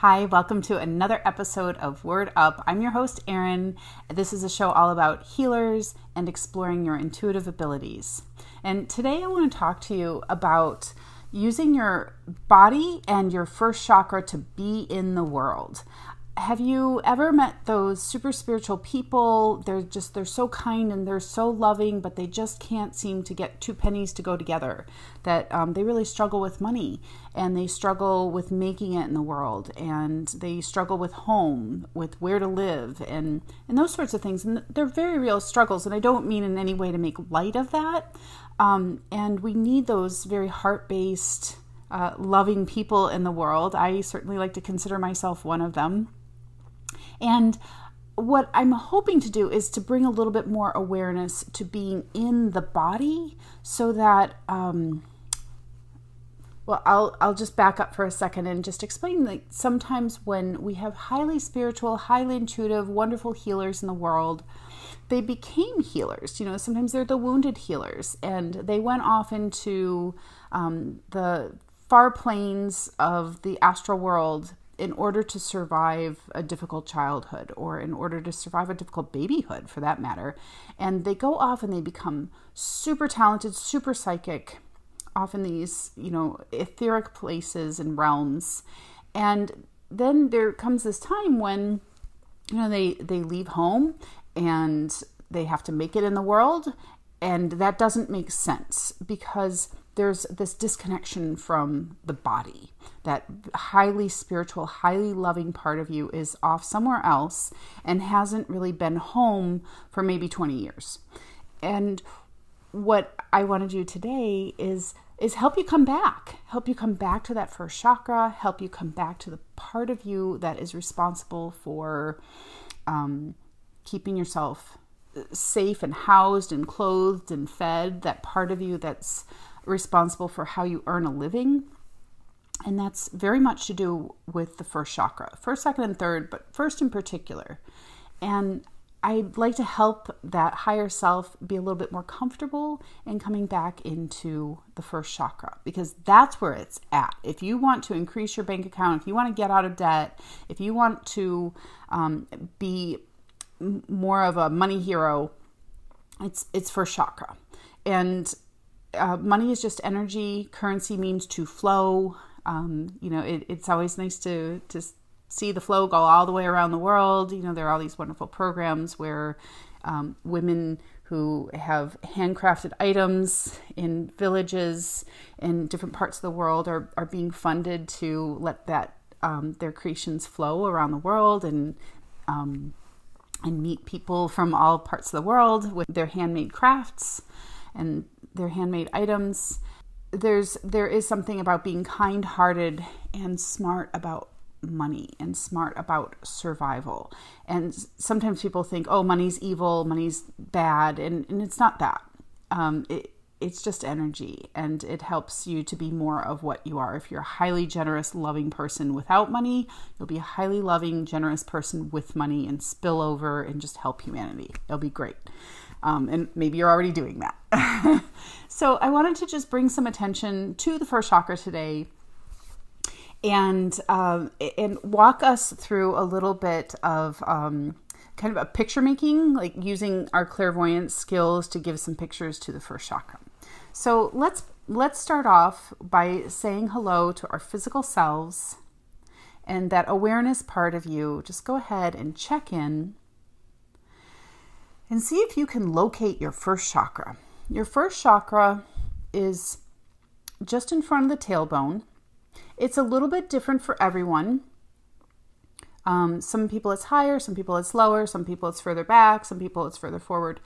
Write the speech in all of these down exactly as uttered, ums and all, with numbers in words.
Hi, welcome to another episode of Word Up. I'm your host, Erin. This is a show all about healers and exploring your intuitive abilities. And today I want to talk to you about using your body and your first chakra to be in the world. Have you ever met those super spiritual people? They're just, they're so kind and they're so loving, but they just can't seem to get two pennies to go together, that um, they really struggle with money and they struggle with making it in the world and they struggle with home, with where to live and, and those sorts of things. And they're very real struggles. And I don't mean in any way to make light of that. Um, and we need those very heart-based, uh, loving people in the world. I certainly like to consider myself one of them. And what I'm hoping to do is to bring a little bit more awareness to being in the body so that, um, well, I'll, I'll just back up for a second and just explain that sometimes when we have highly spiritual, highly intuitive, wonderful healers in the world, they became healers. You know, sometimes they're the wounded healers, and they went off into um, the far planes of the astral world in order to survive a difficult childhood, or in order to survive a difficult babyhood for that matter. And they go off and they become super talented, super psychic, often these, you know, etheric places and realms. And then there comes this time when, you know, they, they leave home and they have to make it in the world. And that doesn't make sense because there's this disconnection from the body. That highly spiritual, highly loving part of you is off somewhere else and hasn't really been home for maybe twenty years. And what I want to do today is is help you come back, help you come back to that first chakra, help you come back to the part of you that is responsible for um, keeping yourself safe and housed and clothed and fed, that part of you that's responsible for how you earn a living. And that's very much to do with the first chakra, first, second, and third, but first in particular. And I'd like to help that higher self be a little bit more comfortable in coming back into the first chakra, because that's where it's at. If you want to increase your bank account, if you want to get out of debt, if you want to um, be more of a money hero, it's it's first chakra. And uh, money is just energy. Currency means to flow. Um, you know, it, it's always nice to, to see the flow go all the way around the world. You know, there are all these wonderful programs where um, women who have handcrafted items in villages in different parts of the world are, are being funded to let that um, their creations flow around the world and um, and meet people from all parts of the world with their handmade crafts and their handmade items. There's, there is something about being kind-hearted and smart about money and smart about survival. And sometimes people think, oh, money's evil, money's bad. And, and it's not that. Um, it, it's just energy, and it helps you to be more of what you are. If you're a highly generous, loving person without money, you'll be a highly loving, generous person with money and spill over and just help humanity. It'll be great. Um, and maybe you're already doing that. So I wanted to just bring some attention to the first chakra today and, um, and walk us through a little bit of um, kind of a picture making, like using our clairvoyance skills to give some pictures to the first chakra. So let's, let's start off by saying hello to our physical selves, and that awareness part of you, just go ahead and check in and see if you can locate your first chakra. Your first chakra is just in front of the tailbone. It's a little bit different for everyone. Um, some people it's higher, some people it's lower, some people it's further back, some people it's further forward.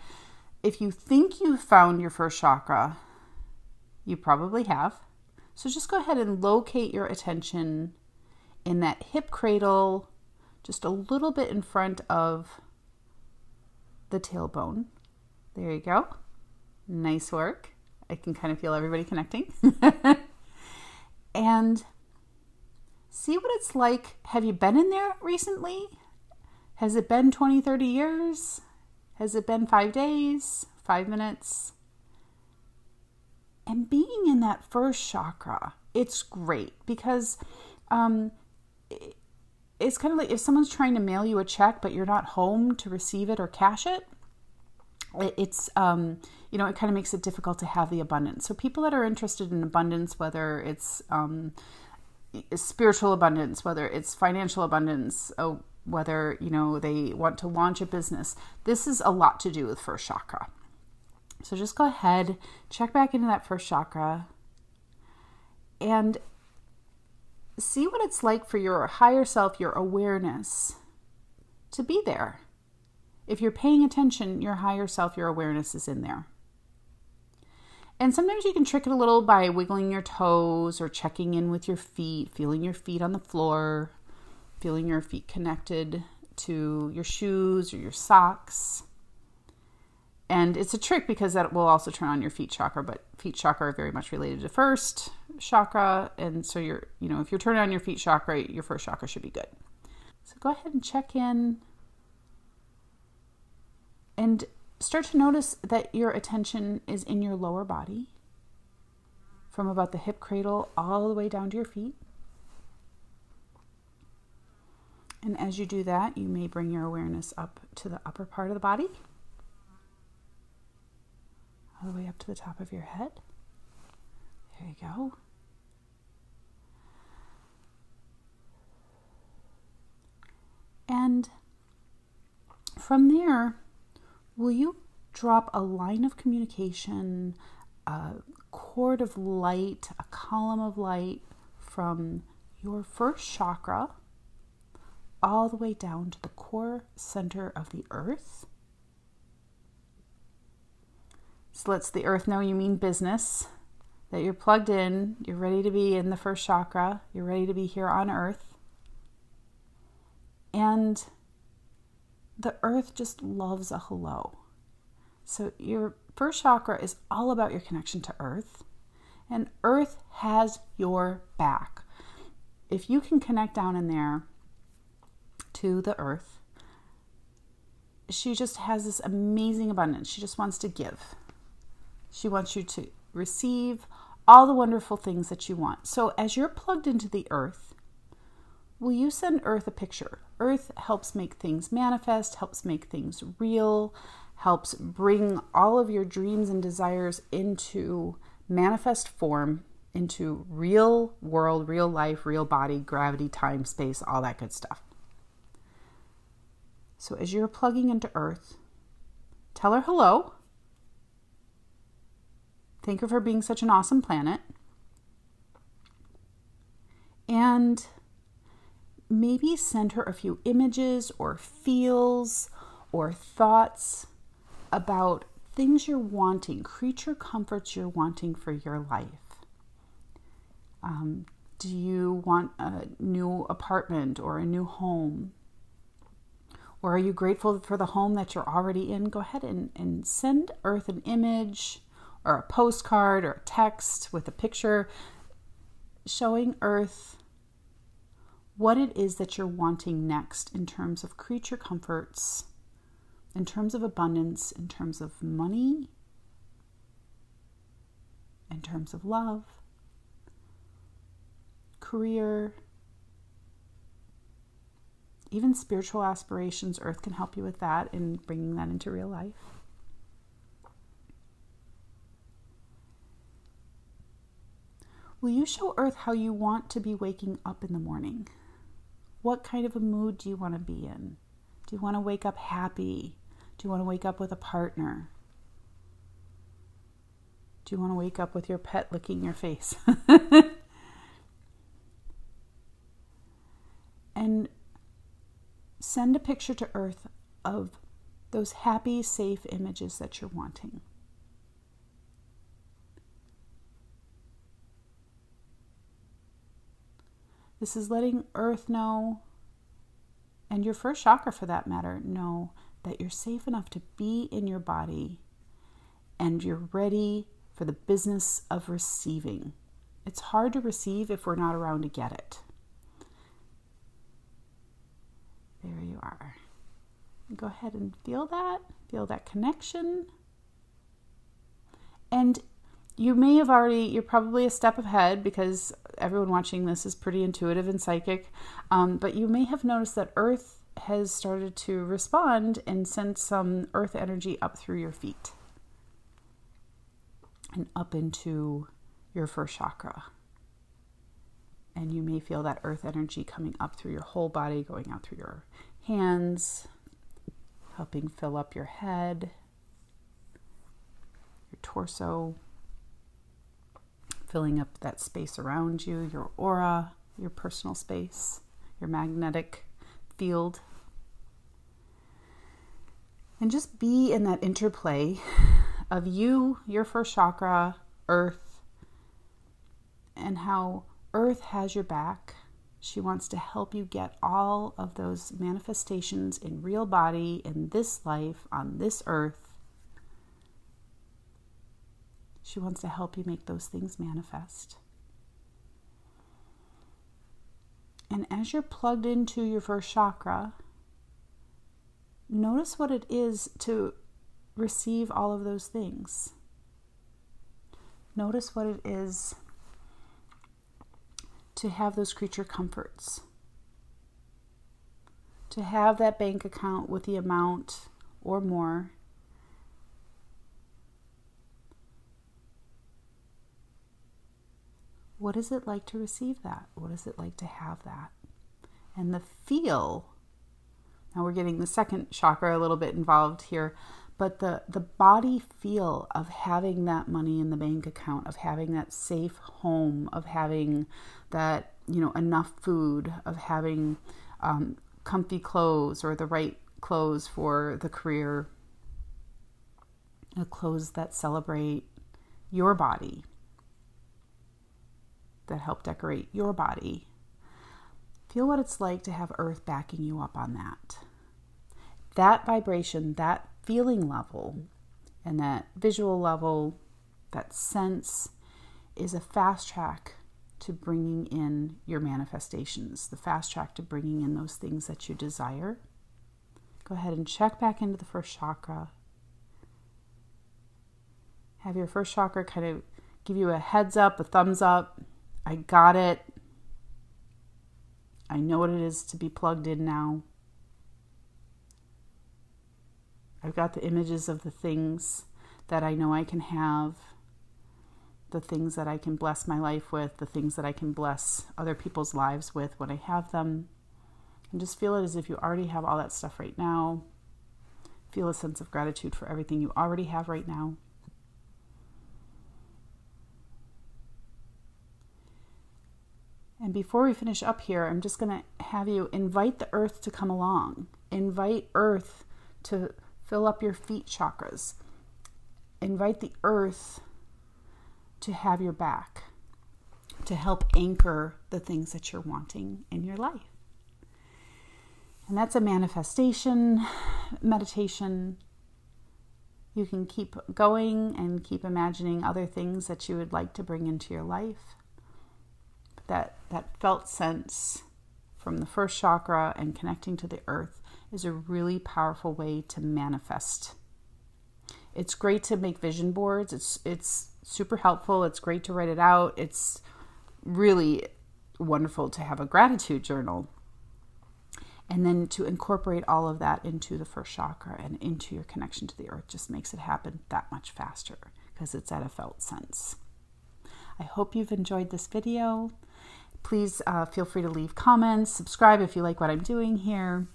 If you think you found your first chakra, you probably have. So just go ahead and locate your attention in that hip cradle, just a little bit in front of the tailbone. There you go. Nice work. I can kind of feel everybody connecting. And see what it's like. Have you been in there recently? Has it been twenty, thirty years? Has it been five days, five minutes? And being in that first chakra, it's great because um, it's kind of like if someone's trying to mail you a check, but you're not home to receive it or cash it, it's, um, you know, it kind of makes it difficult to have the abundance. So people that are interested in abundance, whether it's um, spiritual abundance, whether it's financial abundance, oh, whether, you know, they want to launch a business, this is a lot to do with first chakra. So just go ahead, check back into that first chakra and see what it's like for your higher self, your awareness to be there. If you're paying attention, your higher self, your awareness is in there. And sometimes you can trick it a little by wiggling your toes or checking in with your feet, feeling your feet on the floor, feeling your feet connected to your shoes or your socks. And it's a trick because that will also turn on your feet chakra, but feet chakra are very much related to first chakra. And so you're, you know, if you're turning on your feet chakra, your first chakra should be good. So go ahead and check in and start to notice that your attention is in your lower body from about the hip cradle all the way down to your feet. And as you do that, you may bring your awareness up to the upper part of the body, all the way up to the top of your head. There you go. And from there, will you drop a line of communication, a cord of light, a column of light from your first chakra all the way down to the core center of the earth? So let's the earth know you mean business, that you're plugged in, you're ready to be in the first chakra, you're ready to be here on earth. And the earth just loves a hello. So your first chakra is all about your connection to earth, and earth has your back. If you can connect down in there to the earth, she just has this amazing abundance. She just wants to give. She wants you to receive all the wonderful things that you want. So as you're plugged into the earth, will you send earth a picture? Earth helps make things manifest, helps make things real, helps bring all of your dreams and desires into manifest form, into real world, real life, real body, gravity, time, space, all that good stuff. So as you're plugging into earth, tell her hello. Thank her for being such an awesome planet. And maybe send her a few images or feels or thoughts about things you're wanting, creature comforts you're wanting for your life. Um, do you want a new apartment or a new home? Or are you grateful for the home that you're already in? Go ahead and, and send Earth an image or a postcard or a text with a picture showing Earth what it is that you're wanting next in terms of creature comforts, in terms of abundance, in terms of money, in terms of love, career, even spiritual aspirations. Earth can help you with that in bringing that into real life. Will you show Earth how you want to be waking up in the morning? What kind of a mood do you want to be in? Do you want to wake up happy? Do you want to wake up with a partner? Do you want to wake up with your pet licking your face? And send a picture to Earth of those happy, safe images that you're wanting. This is letting Earth know, and your first chakra for that matter, know that you're safe enough to be in your body and you're ready for the business of receiving. It's hard to receive if we're not around to get it. There you are. Go ahead and feel that. Feel that connection. And you may have already, you're probably a step ahead because everyone watching this is pretty intuitive and psychic, um, but you may have noticed that Earth has started to respond and send some Earth energy up through your feet and up into your first chakra. And you may feel that Earth energy coming up through your whole body, going out through your hands, helping fill up your head, your torso, filling up that space around you, your aura, your personal space, your magnetic field. And just be in that interplay of you, your first chakra, Earth, and how Earth has your back. She wants to help you get all of those manifestations in real body, in this life, on this earth. She wants to help you make those things manifest. And as you're plugged into your first chakra, notice what it is to receive all of those things. Notice what it is to have those creature comforts, to have that bank account with the amount or more. What is it like to receive that? What is it like to have that? And the feel, now we're getting the second chakra a little bit involved here, but the, the body feel of having that money in the bank account, of having that safe home, of having that, you know, enough food, of having um, comfy clothes or the right clothes for the career, the clothes that celebrate your body, that help decorate your body. Feel what it's like to have Earth backing you up on that. That vibration, that feeling level and that visual level, that sense is a fast track to bringing in your manifestations, the fast track to bringing in those things that you desire. Go ahead and check back into the first chakra. Have your first chakra kind of give you a heads up, a thumbs up. I got it. I know what it is to be plugged in now. I've got the images of the things that I know I can have, the things that I can bless my life with, the things that I can bless other people's lives with when I have them. And just feel it as if you already have all that stuff right now. Feel a sense of gratitude for everything you already have right now. And before we finish up here, I'm just going to have you invite the Earth to come along. Invite Earth to fill up your feet chakras. Invite the Earth to have your back, to help anchor the things that you're wanting in your life. And that's a manifestation meditation. You can keep going and keep imagining other things that you would like to bring into your life. But that, that felt sense from the first chakra and connecting to the Earth is a really powerful way to manifest. It's great to make vision boards. It's, it's super helpful. It's great to write it out. It's really wonderful to have a gratitude journal. And then to incorporate all of that into the first chakra and into your connection to the Earth just makes it happen that much faster because it's at a felt sense. I hope you've enjoyed this video. Please uh, feel free to leave comments, subscribe if you like what I'm doing here.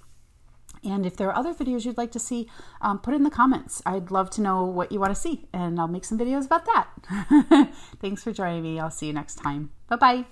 And if there are other videos you'd like to see, um, put in the comments. I'd love to know what you want to see, and I'll make some videos about that. Thanks for joining me. I'll see you next time. Bye-bye.